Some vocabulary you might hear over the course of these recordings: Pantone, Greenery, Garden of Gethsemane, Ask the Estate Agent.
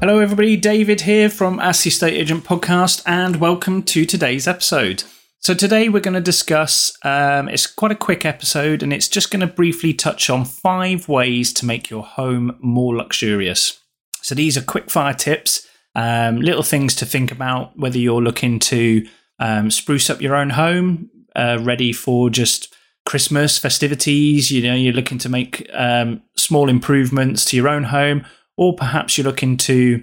Hello everybody, David here from Ask the Estate Agent podcast, and welcome to today's episode. So today we're going to discuss, it's quite a quick episode, and it's just going to briefly touch on 5 ways to make your home more luxurious. So these are quick fire tips, little things to think about, whether you're looking to spruce up your own home, ready for just Christmas festivities, you know, you're looking to make small improvements to your own home, or perhaps you're looking to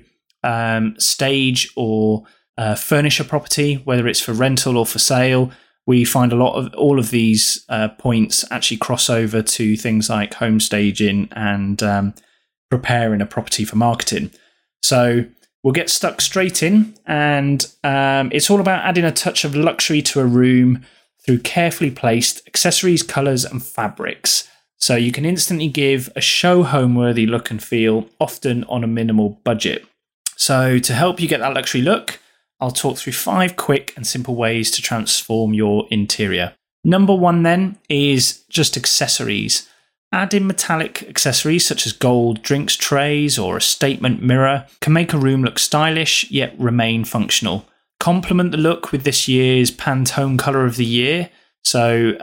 stage or furnish a property, whether it's for rental or for sale. We find a lot of all of these points actually cross over to things like home staging and preparing a property for marketing. So we'll get stuck straight in, and it's all about adding a touch of luxury to a room through carefully placed accessories, colours and fabrics. So you can instantly give a show home-worthy look and feel, often on a minimal budget. So to help you get that luxury look, I'll talk through 5 quick and simple ways to transform your interior. Number 1 then is just accessories. Add in metallic accessories such as gold drinks trays or a statement mirror can make a room look stylish yet remain functional. Complement the look with this year's Pantone colour of the year. So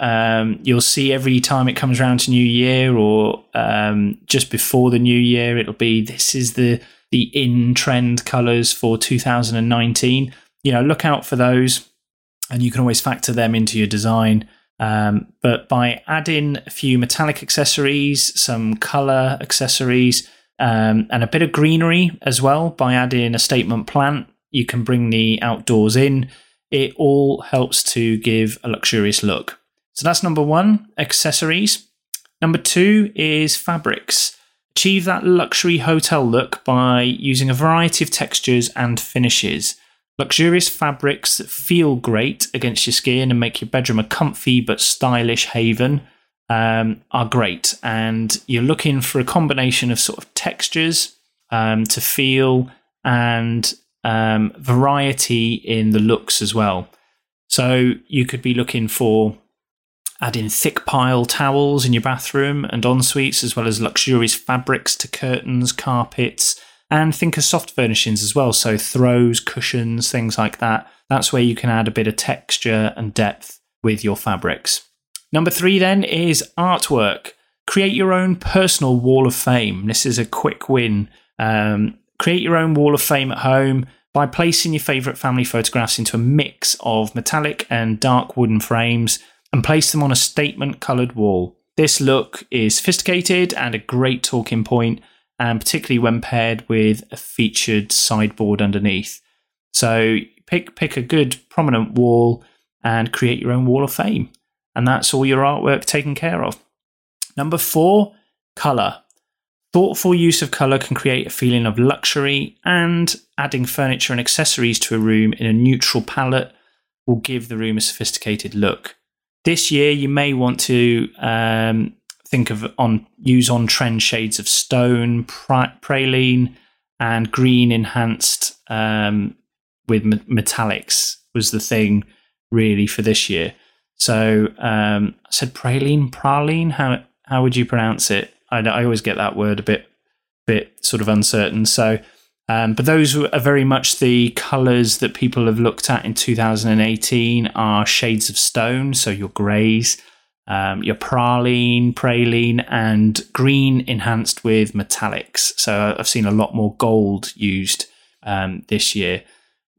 you'll see every time it comes around to New Year, or just before the New Year, it'll be, this is the in-trend colours for 2019. You know, look out for those, and you can always factor them into your design. But by adding a few metallic accessories, some colour accessories, and a bit of greenery as well, by adding a statement plant, you can bring the outdoors in. It all helps to give a luxurious look. So that's number 1, accessories. Number 2 is fabrics. Achieve that luxury hotel look by using a variety of textures and finishes. Luxurious fabrics that feel great against your skin and make your bedroom a comfy but stylish haven are great. And you're looking for a combination of sort of textures to feel and variety in the looks as well. So you could be looking for adding thick pile towels in your bathroom and en suites, as well as luxurious fabrics to curtains, carpets, and think of soft furnishings as well. So throws, cushions, things like that. That's where you can add a bit of texture and depth with your fabrics. Number 3 then is artwork. Create your own personal wall of fame. This is a quick win. Create your own wall of fame at home by placing your favourite family photographs into a mix of metallic and dark wooden frames and place them on a statement coloured wall. This look is sophisticated and a great talking point, and particularly when paired with a featured sideboard underneath. So pick a good prominent wall and create your own wall of fame. And that's all your artwork taken care of. Number 4, colour. Thoughtful use of colour can create a feeling of luxury, and adding furniture and accessories to a room in a neutral palette will give the room a sophisticated look. This year you may want to use on-trend shades of stone, praline and green enhanced with metallics was the thing really for this year. So I said praline, how would you pronounce it? I always get that word a bit sort of uncertain. So, but those are very much the colours that people have looked at in 2018 are shades of stone. So your greys, your praline, and green enhanced with metallics. So I've seen a lot more gold used this year.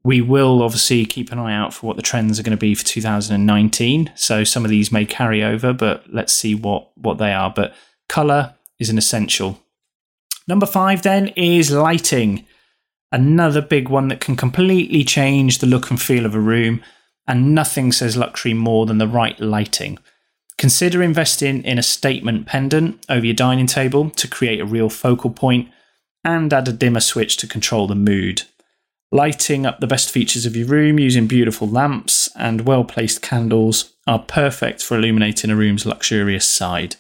We will obviously keep an eye out for what the trends are going to be for 2019. So some of these may carry over, but let's see what they are. But colour is an essential. Number 5 then is lighting. Another big one that can completely change the look and feel of a room, and nothing says luxury more than the right lighting. Consider investing in a statement pendant over your dining table to create a real focal point, and add a dimmer switch to control the mood. Lighting up the best features of your room using beautiful lamps and well-placed candles are perfect for illuminating a room's luxurious side.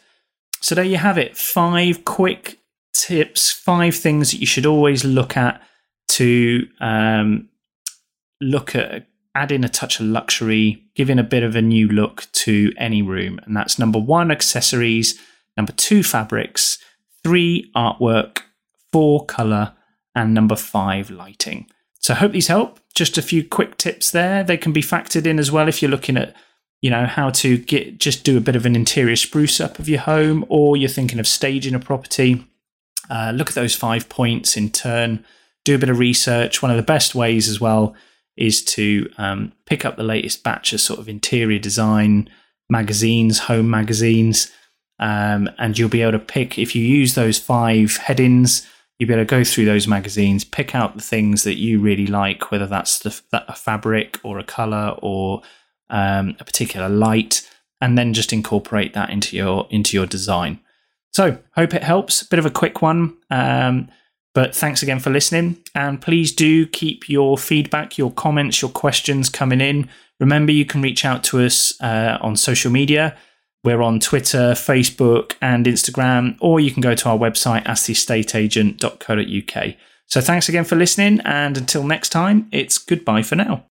So there you have it. 5 quick tips, 5 things that you should always look at to look at adding a touch of luxury, giving a bit of a new look to any room. And that's 1, accessories, 2, fabrics, 3, artwork, 4, colour, and 5, lighting. So I hope these help. Just a few quick tips there. They can be factored in as well if you're looking at, you know, how to do a bit of an interior spruce up of your home, or you're thinking of staging a property. Look at those 5 points in turn. Do a bit of research. One of the best ways as well is to pick up the latest batch of sort of interior design magazines, home magazines, and you'll be able to pick, if you use those 5 headings, you'll be able to go through those magazines, pick out the things that you really like, whether that's a fabric or a colour or a particular light, and then just incorporate that into your design. So, hope it helps. A bit of a quick one, but thanks again for listening. And please do keep your feedback, your comments, your questions coming in. Remember, you can reach out to us on social media. We're on Twitter, Facebook, and Instagram, or you can go to our website, asktheestateagent.co.uk. So thanks again for listening, and until next time, it's goodbye for now.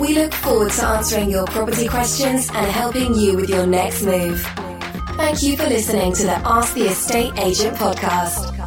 We look forward to answering your property questions and helping you with your next move. Thank you for listening to the Ask the Estate Agent podcast.